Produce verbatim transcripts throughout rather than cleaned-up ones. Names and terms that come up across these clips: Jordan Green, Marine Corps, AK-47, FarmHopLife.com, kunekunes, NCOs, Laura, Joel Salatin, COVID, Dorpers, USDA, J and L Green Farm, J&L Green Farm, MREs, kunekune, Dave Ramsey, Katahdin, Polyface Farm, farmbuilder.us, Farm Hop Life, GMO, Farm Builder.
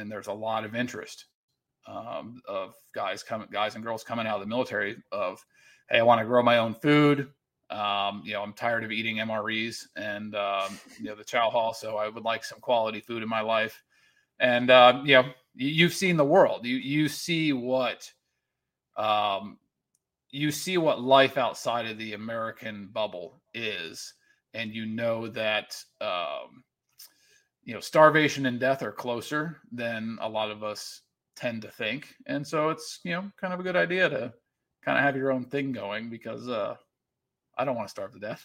and there's a lot of interest um, of guys coming, guys and girls coming out of the military of, hey, I want to grow my own food. Um, you know, I'm tired of eating M R Es and, um, you know, the chow hall. So I would like some quality food in my life. And, uh, you know, you've seen the world, you, you see what, um, you see what life outside of the American bubble is. And you know that, um, you know, starvation and death are closer than a lot of us tend to think. And so it's, you know, kind of a good idea to kind of have your own thing going because, uh, I don't want to starve to death.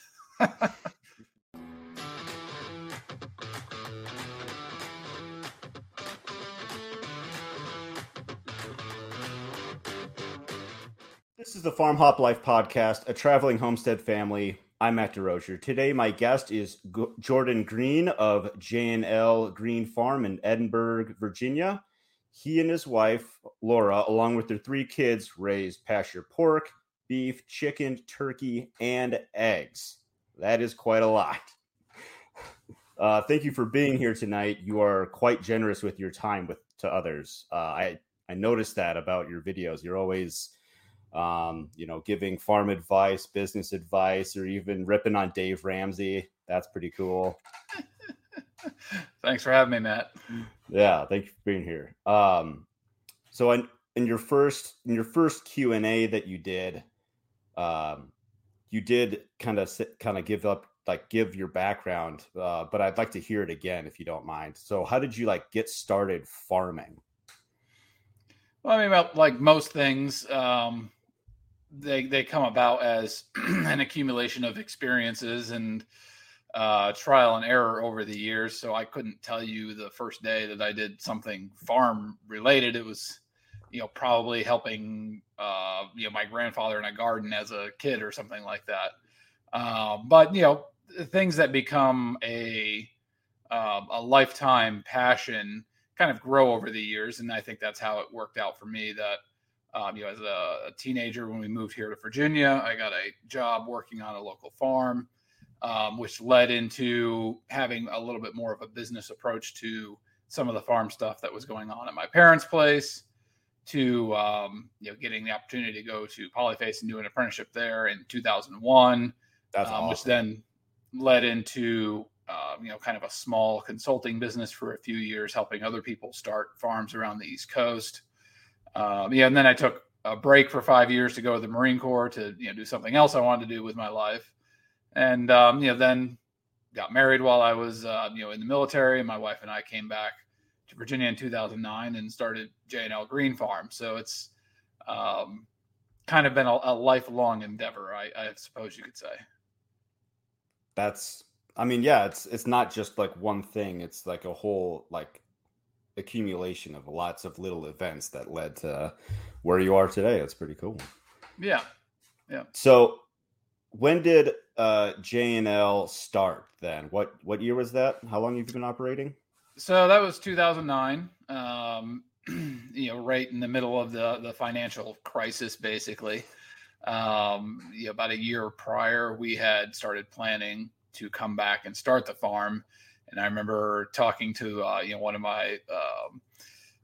This is the Farm Hop Life podcast, a traveling homestead family. I'm Matt DeRocher. Today, my guest is G- Jordan Green of J and L Green Farm in Edinburgh, Virginia. He and his wife, Laura, along with their three kids, raise pasture pork, beef, chicken, turkey, and eggs. That is quite a lot. Uh, thank you for being here tonight. You are quite generous with your time with to others. Uh, I, I noticed that about your videos. You're always, um, you know, giving farm advice, business advice, or even ripping on Dave Ramsey. That's pretty cool. Thanks for having me, Matt. Yeah, thank you for being here. Um, so I, in your first in your first Q and A that you did, Um, you did kind of kind of give up, like give your background, uh, but I'd like to hear it again if you don't mind. So how did you like get started farming? Well, I mean, about like most things, um, they, they come about as an accumulation of experiences and uh, trial and error over the years. So I couldn't tell you the first day that I did something farm related. It was, you know, probably helping, uh, you know, my grandfather in a garden as a kid or something like that. Uh, but, you know, things that become a, uh, a lifetime passion kind of grow over the years. And I think that's how it worked out for me that, um, you know, as a, a teenager, when we moved here to Virginia, I got a job working on a local farm, um, which led into having a little bit more of a business approach to some of the farm stuff that was going on at my parents' place, to, um, you know, getting the opportunity to go to Polyface and do an apprenticeship there in two thousand one, That's um, awesome. Which then led into, um, you know, kind of a small consulting business for a few years, helping other people start farms around the East Coast. Um, yeah. And then I took a break for five years to go to the Marine Corps to, you know, do something else I wanted to do with my life. And, um, you know, then got married while I was, uh, you know, in the military, and my wife and I came back to Virginia in two thousand nine and started J and L Green Farm. So it's um, kind of been a, a lifelong endeavor, I, I suppose you could say. That's, I mean, yeah, it's it's not just like one thing. It's like a whole like accumulation of lots of little events that led to where you are today. That's pretty cool. Yeah, yeah. So when did uh, J and L start then? What what year was that? How long have you been operating? So that was two thousand nine, um, you know, right in the middle of the, the financial crisis, basically. Um, you know, about a year prior, we had started planning to come back and start the farm. And I remember talking to, uh, you know, one of my um,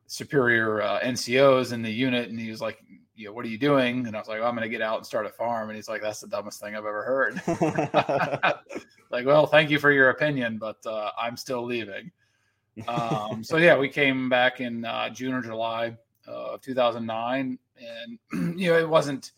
superior uh, N C Os in the unit, and he was like, you know, what are you doing? And I was like, well, I'm going to get out and start a farm. And he's like, that's the dumbest thing I've ever heard. Like, well, thank you for your opinion, but uh, I'm still leaving. um, so yeah, we came back in uh, June or July uh, of two thousand nine, and you know it wasn't.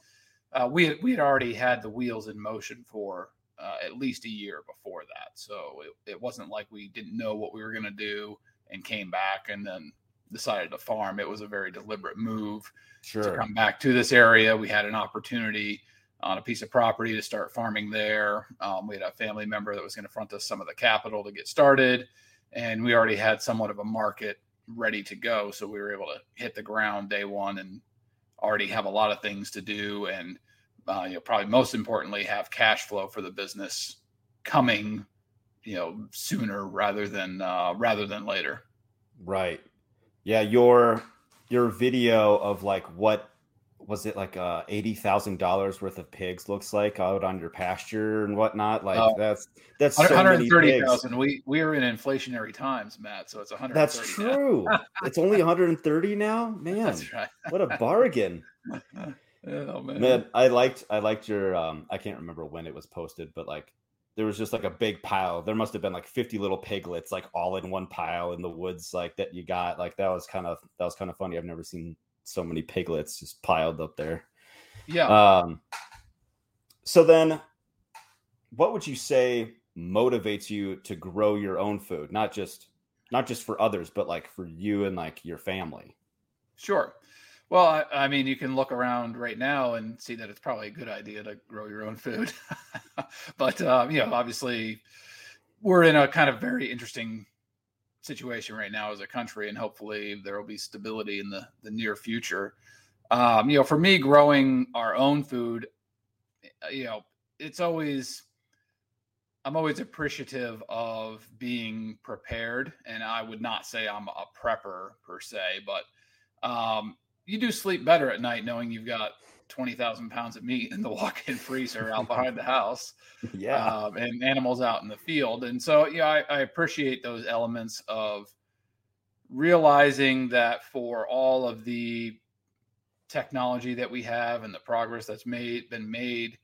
Uh, we had, we had already had the wheels in motion for uh, at least a year before that, so it, it wasn't like we didn't know what we were going to do and came back and then decided to farm. It was a very deliberate move sure. to come back to this area. We had an opportunity on a piece of property to start farming there. Um, we had a family member that was going to front us some of the capital to get started. And we already had somewhat of a market ready to go. So we were able to hit the ground day one and already have a lot of things to do. And, uh, you know, probably most importantly, have cash flow for the business coming, you know, sooner rather than, uh, rather than later. Right. Yeah. Your, your video of like, what, was it like uh, eighty thousand dollars worth of pigs looks like out on your pasture and whatnot? Like oh, that's, that's so one hundred thirty thousand. We, we are in inflationary times, Matt. So it's one hundred thirty. That's true. It's only one hundred thirty now, man. That's right. What a bargain. Oh, man. man, I liked, I liked your, um, I can't remember when it was posted, but like, there was just like a big pile. There must've been like fifty little piglets, like all in one pile in the woods, like that you got, like, that was kind of, that was kind of funny. I've never seen so many piglets just piled up there. Yeah. Um, so then what would you say motivates you to grow your own food? Not just, not just for others, but like for you and like your family. Sure. Well, I, I mean, you can look around right now and see that it's probably a good idea to grow your own food. But, um, you know, obviously we're in a kind of very interesting situation right now as a country, and hopefully there will be stability in the, the near future. Um, you know, for me, growing our own food, you know, it's always, I'm always appreciative of being prepared. And I would not say I'm a prepper per se, but um, you do sleep better at night knowing you've got twenty thousand pounds of meat in the walk-in freezer out behind the house. Yeah. Um, and animals out in the field. And so, yeah, I, I appreciate those elements of realizing that for all of the technology that we have and the progress that's made, been made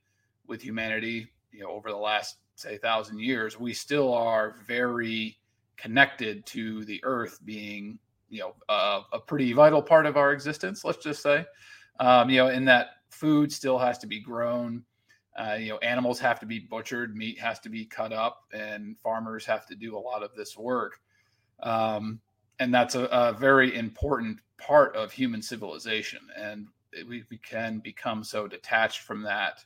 with humanity, you know, over the last, say, thousand years, we still are very connected to the earth being, you know, uh, a pretty vital part of our existence, let's just say. Um, you know, in that food still has to be grown, uh, you know, animals have to be butchered, meat has to be cut up, and farmers have to do a lot of this work. Um, and that's a, a very important part of human civilization. And it, we, we can become so detached from that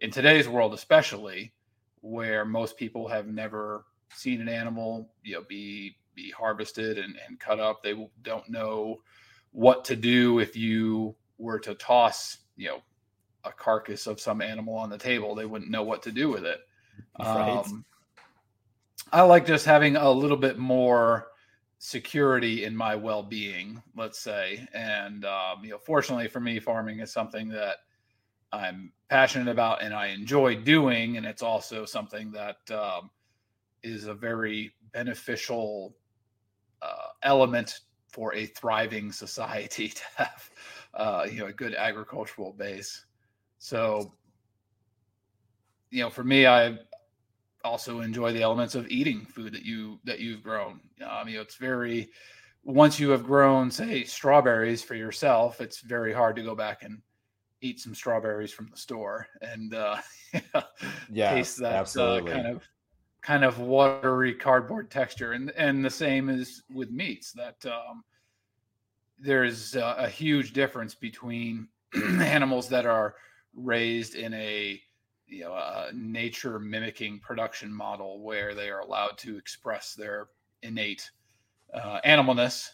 in today's world, especially where most people have never seen an animal, you know, be, be harvested and, and cut up. They don't know what to do if you were to toss, you know, a carcass of some animal on the table. They wouldn't know what to do with it. Right. Um, I like just having a little bit more security in my well-being, let's say. And, um, you know, fortunately for me, farming is something that I'm passionate about and I enjoy doing. And it's also something that um, is a very beneficial uh, element for a thriving society to have, uh, you know, a good agricultural base. So, you know, for me, I also enjoy the elements of eating food that you, that you've grown. Um, you know, it's very, once you have grown, say, strawberries for yourself, it's very hard to go back and eat some strawberries from the store and, uh, yeah, taste that absolutely. Uh, kind of, kind of watery cardboard texture. And, and the same is with meats, that, um, there's a, a huge difference between animals that are raised in a, you know, a nature mimicking production model where they are allowed to express their innate uh, animalness.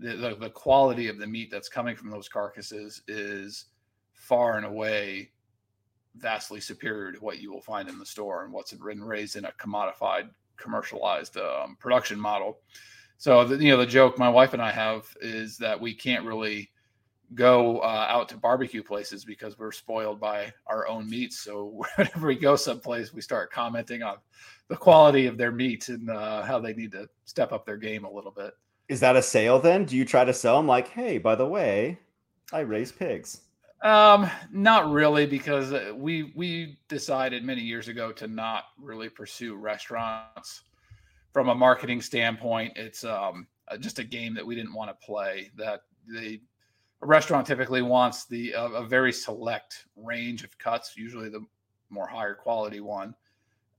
The, the, the quality of the meat that's coming from those carcasses is far and away vastly superior to what you will find in the store and what's been raised in a commodified, commercialized um, production model. So, the, you know, the joke my wife and I have is that we can't really go uh, out to barbecue places because we're spoiled by our own meats. So whenever we go someplace, we start commenting on the quality of their meat and uh, how they need to step up their game a little bit. Is that a sale then? Do you try to sell them like, hey, by the way, I raise pigs? Um, not really, because we we decided many years ago to not really pursue restaurants. From a marketing standpoint, it's um, just a game that we didn't want to play. That the a restaurant typically wants the uh, a very select range of cuts, usually the more higher quality one,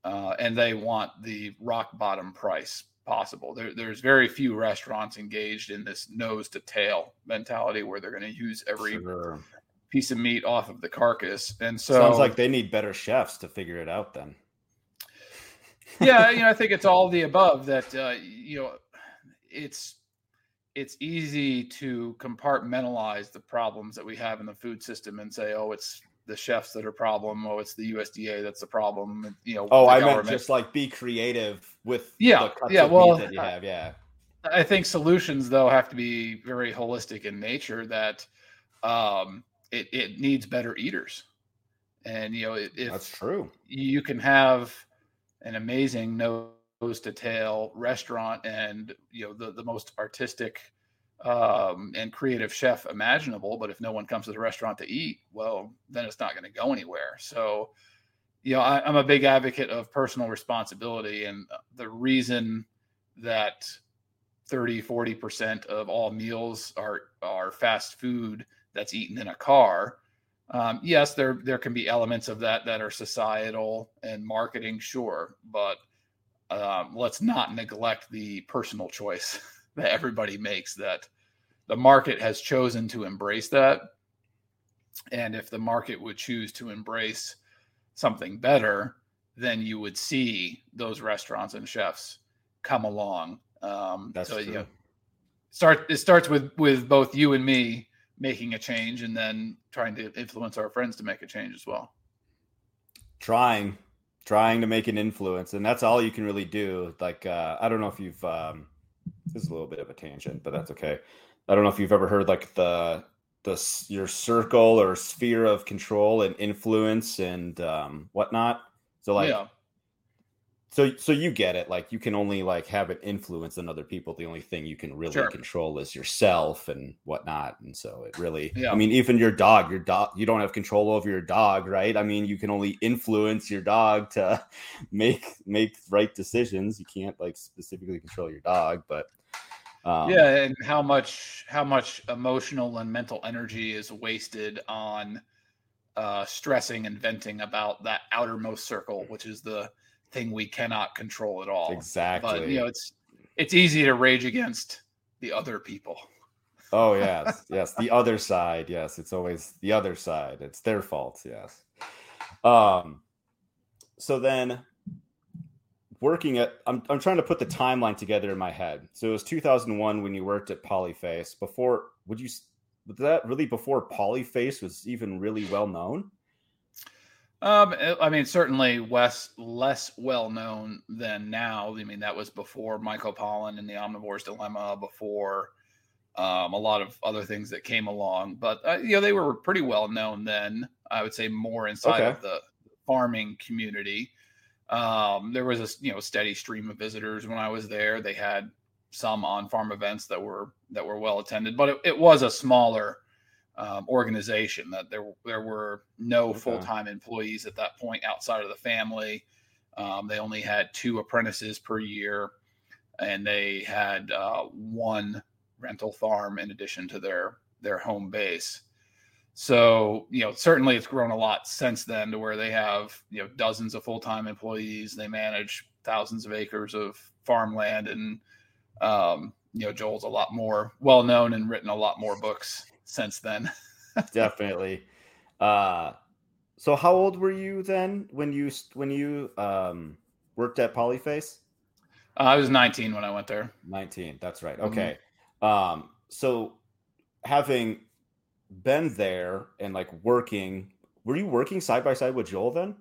uh, and they want the rock bottom price possible. There, there's very few restaurants engaged in this nose to tail mentality where they're going to use every sure. piece of meat off of the carcass. And so sounds like they need better chefs to figure it out then. Yeah, you know, I think it's all the above that, uh, you know, it's it's easy to compartmentalize the problems that we have in the food system and say, oh, it's the chefs that are problem. Oh, it's the U S D A that's the problem. You know, oh, I government. meant just like be creative with yeah, the cuts yeah, of well, meat that you have. Yeah, I think solutions, though, have to be very holistic in nature that um, it, it needs better eaters. And, you know, it, if that's true, you can have an amazing nose to tail restaurant and, you know, the, the most artistic um, and creative chef imaginable. But if no one comes to the restaurant to eat, well, then it's not going to go anywhere. So, you know, I, I'm a big advocate of personal responsibility. And the reason that thirty, forty percent of all meals are, are fast food that's eaten in a car. Um, yes, there there can be elements of that that are societal and marketing, sure, but um, let's not neglect the personal choice that everybody makes, that the market has chosen to embrace that. And if the market would choose to embrace something better, then you would see those restaurants and chefs come along. Um, That's so, true. You know, start, it starts with, with both you and me making a change, and then trying to influence our friends to make a change as well. Trying, trying to make an influence. And that's all you can really do. Like, uh, I don't know if you've, um, this is a little bit of a tangent, but that's okay. I don't know if you've ever heard like the, the, your circle or sphere of control and influence and, um, whatnot. So like, yeah. So, so you get it. Like you can only like have an influence on other people. The only thing you can really sure. control is yourself and whatnot. And so it really, yeah. I mean, even your dog, your dog, you don't have control over your dog, right? I mean, you can only influence your dog to make, make right decisions. You can't like specifically control your dog, but um, yeah. And how much, how much emotional and mental energy is wasted on uh, stressing and venting about that outermost circle, which is the thing we cannot control at all. Exactly. But you know, it's it's easy to rage against the other people. Oh yes, yes, the other side. Yes, it's always the other side. It's their fault. Yes. Um. So then, working at, I'm I'm trying to put the timeline together in my head. So it was two thousand one when you worked at Polyface. Before, would you was that really before Polyface was even really well known? Um, I mean, certainly less, less well-known than now. I mean, that was before Michael Pollan and The Omnivore's Dilemma, before um, a lot of other things that came along. But, uh, you know, they were pretty well-known then, I would say more inside okay. of the farming community. Um, there was a you know steady stream of visitors when I was there. They had some on-farm events that were that were well-attended, but it, it was a smaller Um, organization that there there were no okay. full-time employees at that point outside of the family. Um, they only had two apprentices per year, and they had uh, one rental farm in addition to their their home base. So you know certainly it's grown a lot since then to where they have you know dozens of full-time employees. They manage thousands of acres of farmland, and um, you know Joel's a lot more well known and written a lot more books since then. Definitely. Uh, so how old were you then when you, when you, um, worked at Polyface? Uh, I was nineteen when I went there. nineteen. That's right. Okay. Mm-hmm. Um, so having been there and like working, were you working side by side with Joel then?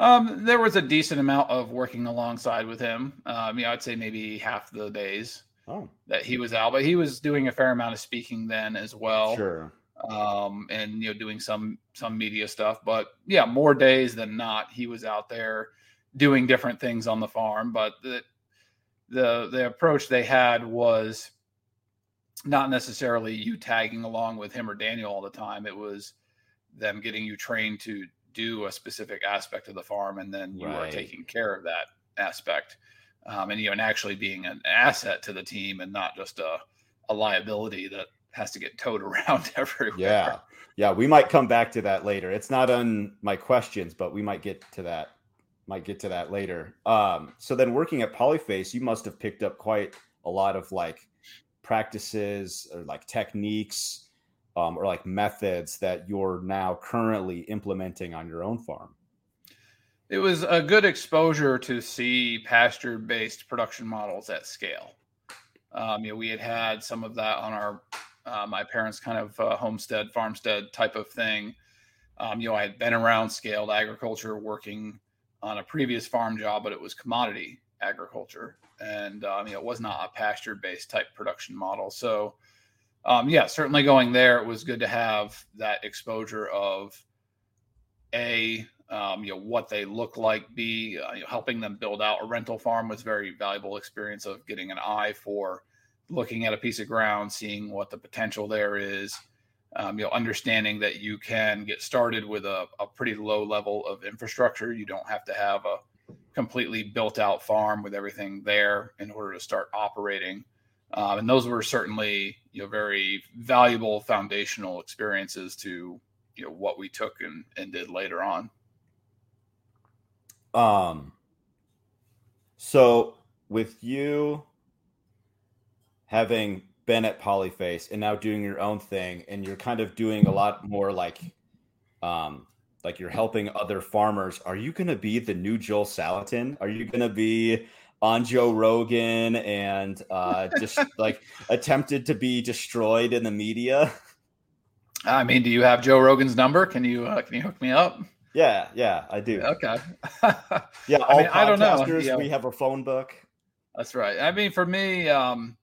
Um, there was a decent amount of working alongside with him. Um, yeah, I'd say maybe half the days. Oh. That he was out, but he was doing a fair amount of speaking then as well. Sure. Um, and, you know, doing some, some media stuff, but yeah, more days than not, he was out there doing different things on the farm. But the, the, the approach they had was not necessarily you tagging along with him or Daniel all the time. It was them getting you trained to do a specific aspect of the farm. And then you right. were taking care of that aspect. Um, and, you know, and actually being an asset to the team and not just a, a liability that has to get towed around everywhere. Yeah. Yeah. We might come back to that later. It's not on my questions, but we might get to that, might get to that later. Um, so then working at Polyface, you must have picked up quite a lot of like practices or like techniques um, or like methods that you're now currently implementing on your own farm. It was a good exposure to see pasture-based production models at scale. Um, you know, we had had some of that on our, uh, my parents' kind of uh, homestead, farmstead type of thing. Um, you know, I had been around scaled agriculture working on a previous farm job, but it was commodity agriculture. And, um, you know, it was not a pasture-based type production model. So um, yeah, certainly going there, it was good to have that exposure of A, um, you know, what they look like, B, uh, you know, helping them build out a rental farm was very valuable experience of getting an eye for looking at a piece of ground, seeing what the potential there is, um, you know, understanding that you can get started with a, a pretty low level of infrastructure. You don't have to have a completely built out farm with everything there in order to start operating. Um, and those were certainly, you know, very valuable foundational experiences to, you know, what we took and, and did later on. Um, so with you having been at Polyface and now doing your own thing, and you're kind of doing a lot more like, um, like you're helping other farmers. Are you going to be the new Joel Salatin? Are you going to be on Joe Rogan and uh, just like attempted to be destroyed in the media? I mean, do you have Joe Rogan's number? Can you uh, can you hook me up? Yeah, yeah, I do. Okay. yeah, all I mean, podcasters, I don't know. Yeah. We have a phone book. That's right. I mean, for me, um,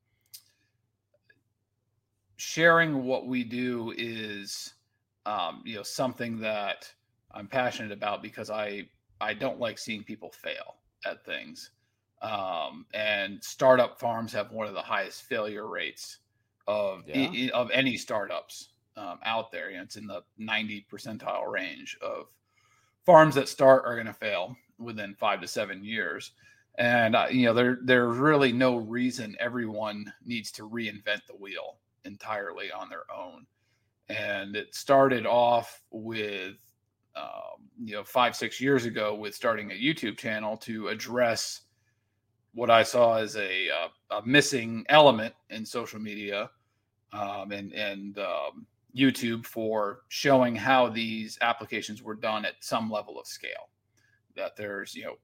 sharing what we do is, um, you know, something that I'm passionate about because I I don't like seeing people fail at things. Um, and startup farms have one of the highest failure rates of yeah. e- of any startups. Um, out there, you know, it's in the ninety percentile range of farms that start are going to fail within five to seven years. And, uh, you know, there, there's really no reason everyone needs to reinvent the wheel entirely on their own. And it started off with, um, you know, five, six years ago with starting a YouTube channel to address what I saw as a, uh, a missing element in social media, um, and, and, um, YouTube for showing how these applications were done at some level of scale, that there's, you know,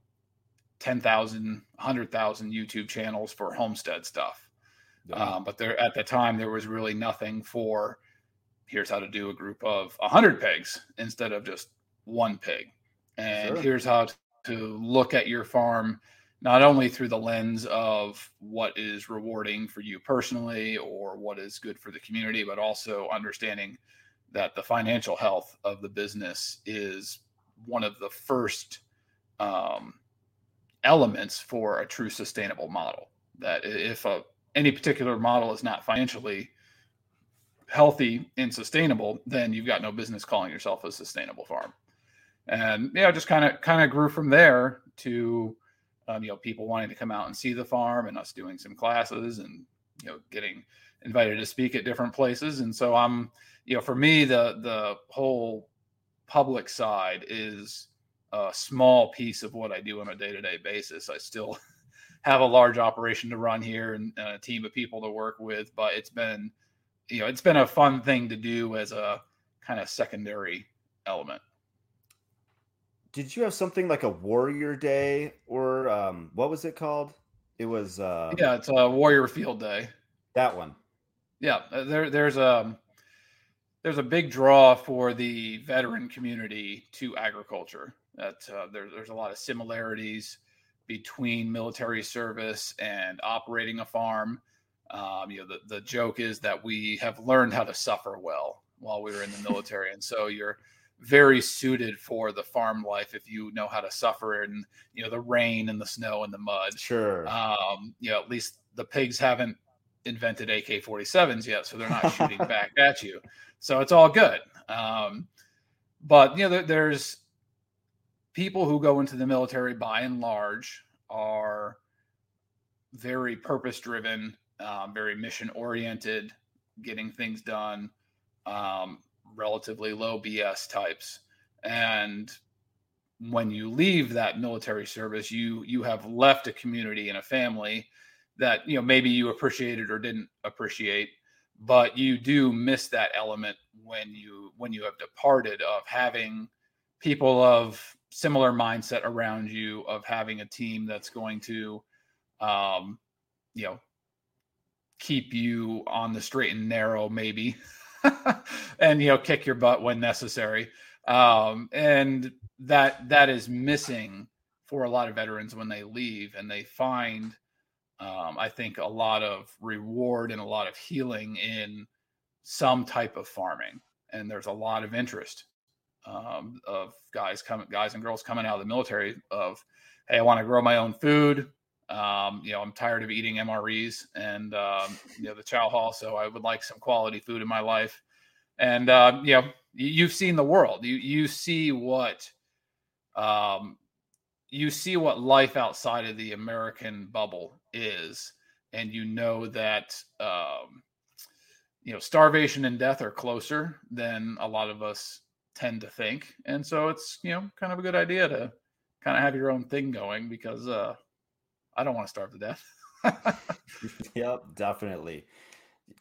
ten thousand, one hundred thousand YouTube channels for homestead stuff. Yeah. Um, but there at the time, there was really nothing for here's how to do a group of one hundred pigs instead of just one pig. And sure. Here's how to look at your farm, not only through the lens of what is rewarding for you personally or what is good for the community, but also understanding that the financial health of the business is one of the first um, elements for a true sustainable model. That if a, any particular model is not financially healthy and sustainable, then you've got no business calling yourself a sustainable farm. And, you know, just kind of kind of grew from there to... Um, you know, people wanting to come out and see the farm, and us doing some classes, and you know, getting invited to speak at different places. And so I'm, you know, for me, the the whole public side is a small piece of what I do on a day-to-day basis. I still have a large operation to run here and, and a team of people to work with, but it's been, you know, it's been a fun thing to do as a kind of secondary element. Did you have something like a Warrior Day or um, what was it called? It was uh, yeah, it's a Warrior Field Day. That one, yeah. There, there's a there's a big draw for the veteran community to agriculture. That uh, there's there's a lot of similarities between military service and operating a farm. Um, you know, the the joke is that we have learned how to suffer well while we were in the military, and so you're very suited for the farm life if you know how to suffer in, you know, the rain and the snow and the mud. Sure. Um, you know, at least the pigs haven't invented A K forty-sevens yet, so they're not shooting back at you. So it's all good. Um, but, you know, there, there's people who go into the military by and large are very purpose-driven, um, very mission-oriented, getting things done, um, relatively low B S types. And when you leave that military service, you you have left a community and a family that, you know, maybe you appreciated or didn't appreciate, but you do miss that element when you when you have departed, of having people of similar mindset around you, of having a team that's going to, um, you know, keep you on the straight and narrow, maybe. And, you know, kick your butt when necessary. Um, and that that is missing for a lot of veterans when they leave, and they find, um, I think, a lot of reward and a lot of healing in some type of farming. And there's a lot of interest um, of guys coming, guys and girls coming out of the military of, hey, I want to grow my own food. Um, you know, I'm tired of eating M R Es and, um, you know, the chow hall. So I would like some quality food in my life. And, uh, you know, you've seen the world, you, you see what, um, you see what life outside of the American bubble is. And you know that, um, you know, starvation and death are closer than a lot of us tend to think. And so it's, you know, kind of a good idea to kind of have your own thing going because, uh, I don't want to starve to death. Yep, definitely.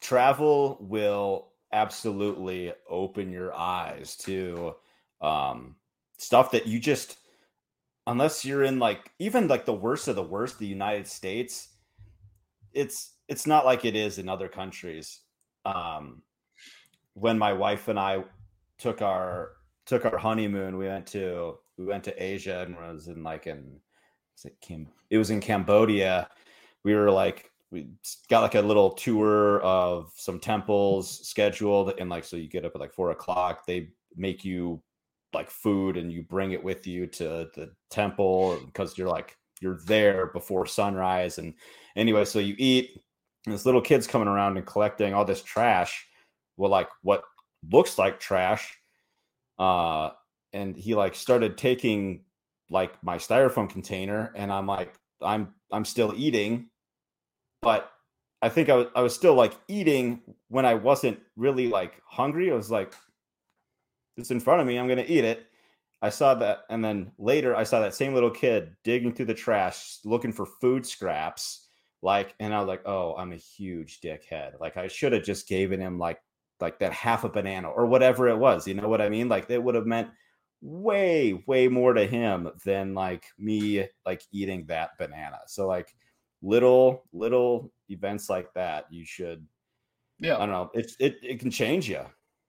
Travel will absolutely open your eyes to um, stuff that you just, unless you're in like, even like the worst of the worst, the United States, it's, it's not like it is in other countries. Um, when my wife and I took our, took our honeymoon, we went to, we went to Asia and was in like an, it was in Cambodia. We were like, we got like a little tour of some temples scheduled. And like, so you get up at like four o'clock, they make you like food and you bring it with you to the temple because you're like, you're there before sunrise. And anyway, so you eat and this little kid's coming around and collecting all this trash. Well, like what looks like trash. Uh, and he like started taking like my styrofoam container, and I'm like, I'm, I'm still eating, but I think I was, I was still like eating when I wasn't really like hungry. I was like, it's in front of me, I'm going to eat it. I saw that. And then later I saw that same little kid digging through the trash, looking for food scraps. Like, and I was like, oh, I'm a huge dickhead. Like I should have just given him like, like that half a banana or whatever it was. You know what I mean? Like that would have meant way, way more to him than like me, like eating that banana. So like little, little events like that, you should, yeah, I don't know. It, it, it can change you.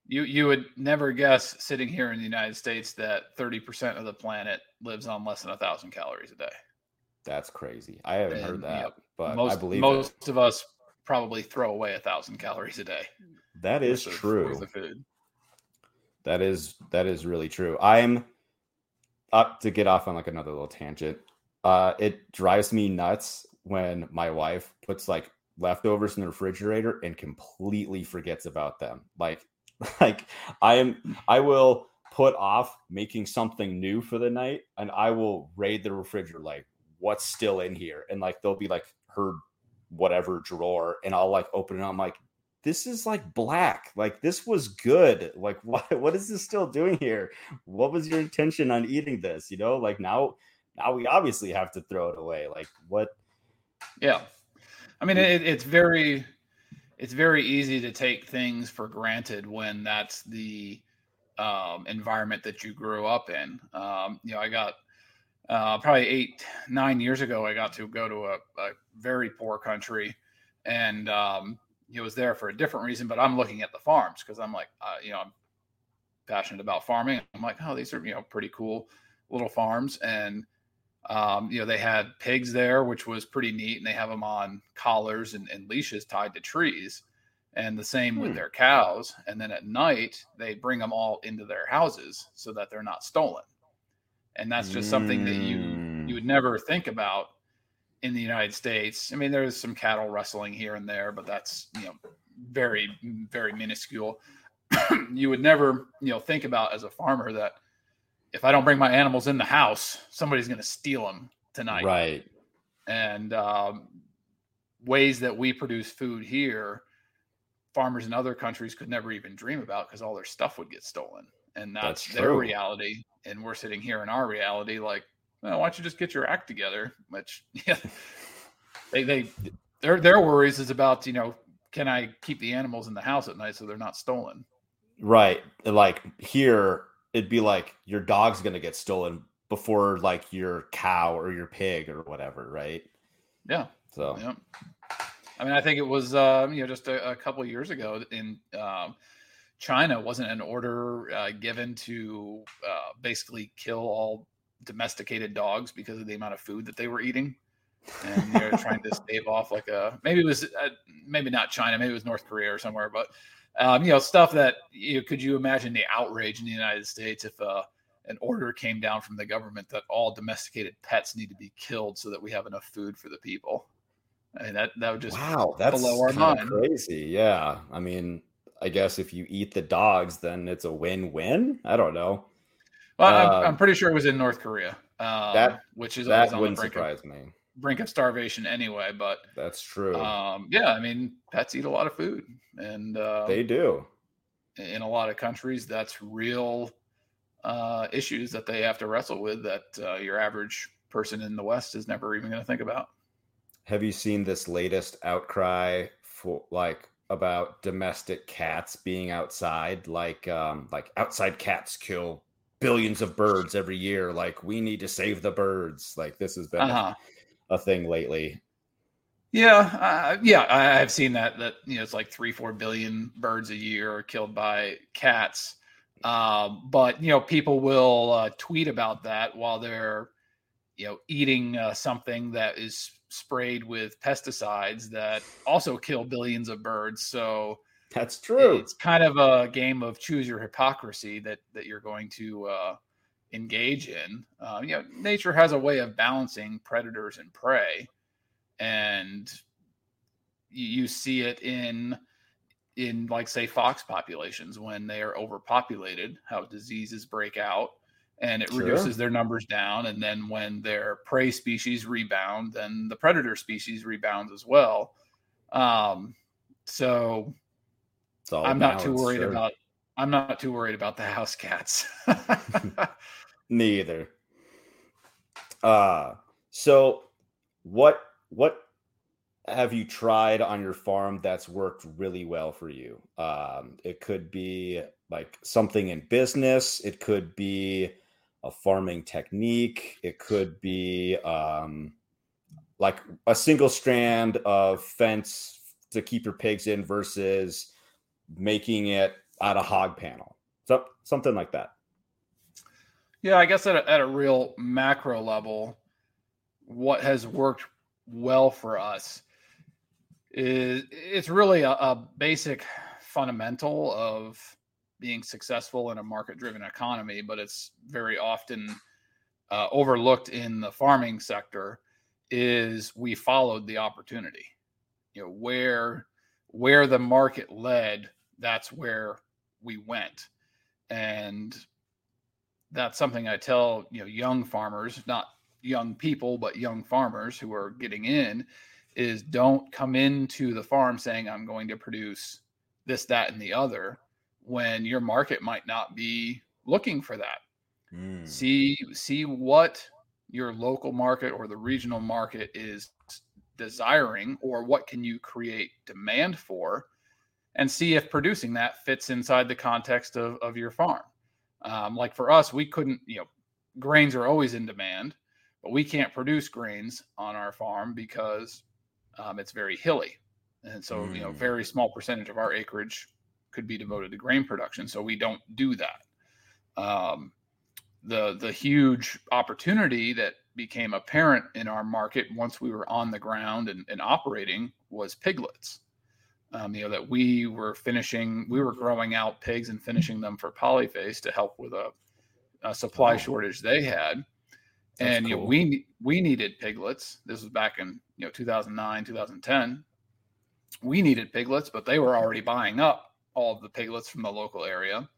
You, you would never guess sitting here in the United States that thirty percent of the planet lives on less than a thousand calories a day. That's crazy. I haven't and, heard that, yeah, but most, I believe most it. of us probably throw away a thousand calories a day. That is true. The food. That is, that is really true. I'm up to get off on like another little tangent. Uh, it drives me nuts when my wife puts like leftovers in the refrigerator and completely forgets about them. Like, like I am, I will put off making something new for the night and I will raid the refrigerator. Like what's still in here. And like, there'll be like her whatever drawer and I'll like open it up. I'm like, this is like black. Like this was good. Like what, what is this still doing here? What was your intention on eating this? You know, like now, now we obviously have to throw it away. Like what? Yeah. I mean, it, it's very, it's very easy to take things for granted when that's the um, environment that you grew up in. Um, you know, I got uh, probably eight, nine years ago, I got to go to a, a very poor country and, um, it was there for a different reason, but I'm looking at the farms because I'm like, uh, you know, I'm passionate about farming. I'm like, oh, these are, you know, pretty cool little farms. And, um, you know, they had pigs there, which was pretty neat. And they have them on collars and, and leashes tied to trees. And the same hmm. with their cows. And then at night, they bring them all into their houses so that they're not stolen. And that's just mm. something that you, you would never think about in the United States. I mean, there's some cattle rustling here and there, but that's, you know, very, very minuscule. You would never, you know, think about as a farmer that if I don't bring my animals in the house, somebody's going to steal them tonight. Right. And um, ways that we produce food here, farmers in other countries could never even dream about because all their stuff would get stolen. And that's, that's their reality. And we're sitting here in our reality, like, well, why don't you just get your act together? Which, yeah, they, they, their, their worries is about, you know, can I keep the animals in the house at night so they're not stolen? Right. Like here, it'd be like your dog's going to get stolen before like your cow or your pig or whatever. Right. Yeah. So, yeah. I mean, I think it was, um, you know, just a, a couple of years ago in, um, China wasn't an order, uh, given to, uh, basically kill all domesticated dogs because of the amount of food that they were eating. and they're trying to stave off like a, maybe it was, uh, maybe not China, maybe it was North Korea or somewhere, but um, you know, stuff that, you know, could you imagine the outrage in the United States if uh, an order came down from the government that all domesticated pets need to be killed so that we have enough food for the people? I mean, that, that would just, wow, that's blow our mind. Crazy. Yeah. I mean, I guess if you eat the dogs, then it's a win-win. I don't know. Well, uh, I'm, I'm pretty sure it was in North Korea, uh, that, which is that on wouldn't the brink surprise of, me. Brink of starvation anyway. But that's true. Um, yeah, I mean, pets eat a lot of food, and uh, they do. In a lot of countries, that's real uh, issues that they have to wrestle with that uh, your average person in the West is never even going to think about. Have you seen this latest outcry for like? about domestic cats being outside, like um like outside cats kill billions of birds every year, like we need to save the birds? Like this has been uh-huh. a, a thing lately. Yeah, uh, yeah, I, I've seen that, that, you know, it's like three four billion birds a year are killed by cats, um but you know, people will uh, tweet about that while they're, you know, eating uh, something that is sprayed with pesticides that also kill billions of birds. So that's true. It's kind of a game of choose your hypocrisy that, that you're going to uh, engage in. Uh, you know, nature has a way of balancing predators and prey, and you, you see it in, in like say fox populations when they are overpopulated, how diseases break out. And it sure. reduces their numbers down. And then when their prey species rebound, then the predator species rebounds as well. Um, so I'm not too worried sure. about, I'm not too worried about the house cats. Me either. Uh, so what, what have you tried on your farm that's worked really well for you? Um, it could be like something in business. It could be a farming technique. It could be um, like a single strand of fence to keep your pigs in versus making it out of hog panel. So, something like that. Yeah, I guess at a, at a real macro level, what has worked well for us is it's really a, a basic fundamental of being successful in a market-driven economy, but it's very often uh, overlooked in the farming sector, is we followed the opportunity. You know, where, where the market led, that's where we went. And that's something I tell, you know, young farmers, not young people, but young farmers who are getting in, is don't come into the farm saying, I'm going to produce this, that, and the other, when your market might not be looking for that. Mm. See, see what your local market or the regional market is desiring, or what can you create demand for, and see if producing that fits inside the context of, of your farm. Um, like for us, we couldn't, you know, grains are always in demand, but we can't produce grains on our farm because um, it's very hilly. And so, mm. you know, very small percentage of our acreage could be devoted to grain production. So we don't do that. Um, the, the huge opportunity that became apparent in our market once we were on the ground and, and operating was piglets. Um, you know, that we were finishing, we were growing out pigs and finishing them for Polyface to help with a, a supply oh. shortage they had. That's and cool. you know, we, we needed piglets. This was back in, you know, two thousand nine, two thousand ten, we needed piglets, but they were already buying up all of the piglets from the local area.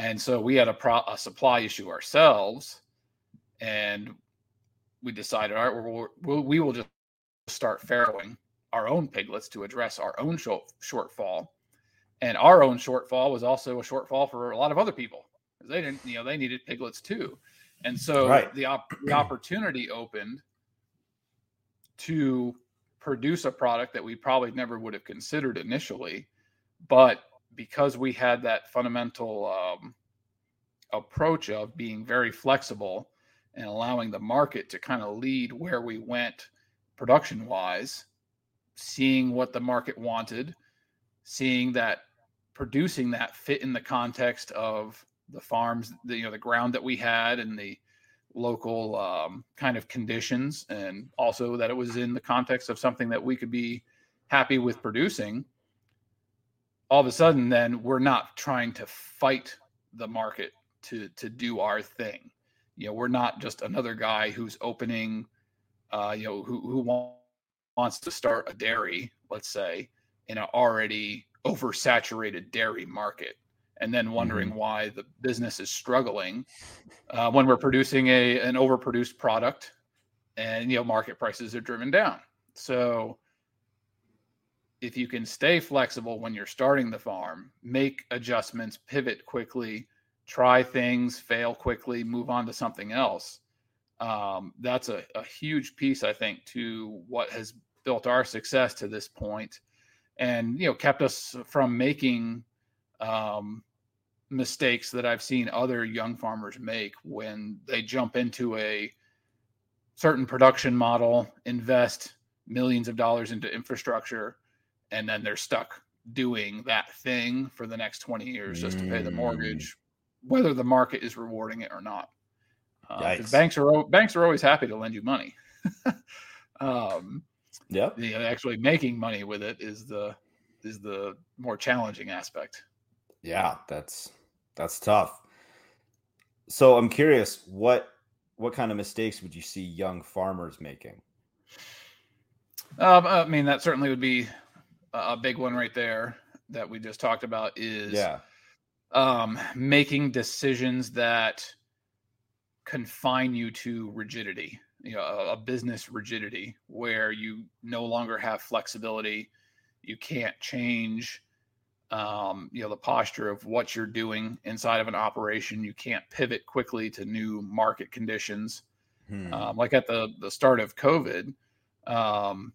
And so we had a, pro- a supply issue ourselves, and we decided, all right, we're, we're, we will just start farrowing our own piglets to address our own short, shortfall. And our own shortfall was also a shortfall for a lot of other people, because they didn't, you know, they needed piglets too. And so right. the, op- the opportunity opened to produce a product that we probably never would have considered initially, but because we had that fundamental um, approach of being very flexible and allowing the market to kind of lead where we went production wise, seeing what the market wanted, seeing that producing that fit in the context of the farms, the, you know, the ground that we had and the local um, kind of conditions, and also that it was in the context of something that we could be happy with producing, all of a sudden then we're not trying to fight the market to to do our thing. You know, we're not just another guy who's opening, uh, you know, who, who wants to start a dairy, let's say, in an already oversaturated dairy market, and then wondering mm-hmm. why the business is struggling uh, when we're producing a an overproduced product and, you know, market prices are driven down. So if you can stay flexible when you're starting the farm, make adjustments, pivot quickly, try things, fail quickly, move on to something else. Um, that's a, a huge piece, I think, to what has built our success to this point and, you know, kept us from making um, mistakes that I've seen other young farmers make when they jump into a certain production model, invest millions of dollars into infrastructure, and then they're stuck doing that thing for the next twenty years just to pay the mortgage, whether the market is rewarding it or not. Uh, banks are banks are always happy to lend you money. um, yeah, you know, actually making money with it is the is the more challenging aspect. Yeah, that's that's tough. So I'm curious, what what kind of mistakes would you see young farmers making? Um, I mean, that certainly would be a big one right there that we just talked about is yeah. um, making decisions that confine you to rigidity, you know, a, a business rigidity where you no longer have flexibility. You can't change, um, you know, the posture of what you're doing inside of an operation. You can't pivot quickly to new market conditions. Hmm. Um, like at the, the start of COVID, um,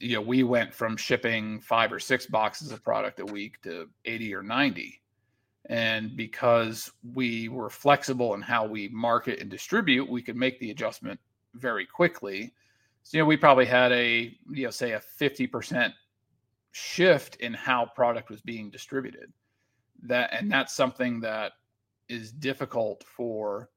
you know, we went from shipping five or six boxes of product a week to eighty or ninety. And because we were flexible in how we market and distribute, we could make the adjustment very quickly. So, you know, we probably had a, you know, say a fifty percent shift in how product was being distributed. That, and that's something that is difficult for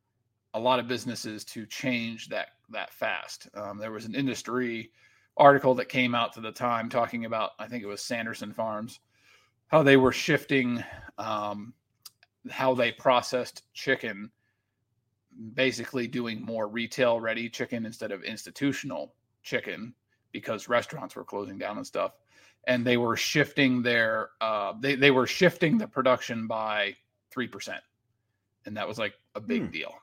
a lot of businesses to change that, that fast. Um, there was an industry article that came out to the time talking about, I think it was Sanderson Farms, how they were shifting um, how they processed chicken, basically doing more retail ready chicken instead of institutional chicken because restaurants were closing down and stuff. And they were shifting their, uh, they, they were shifting the production by three percent. And that was like a big hmm. deal.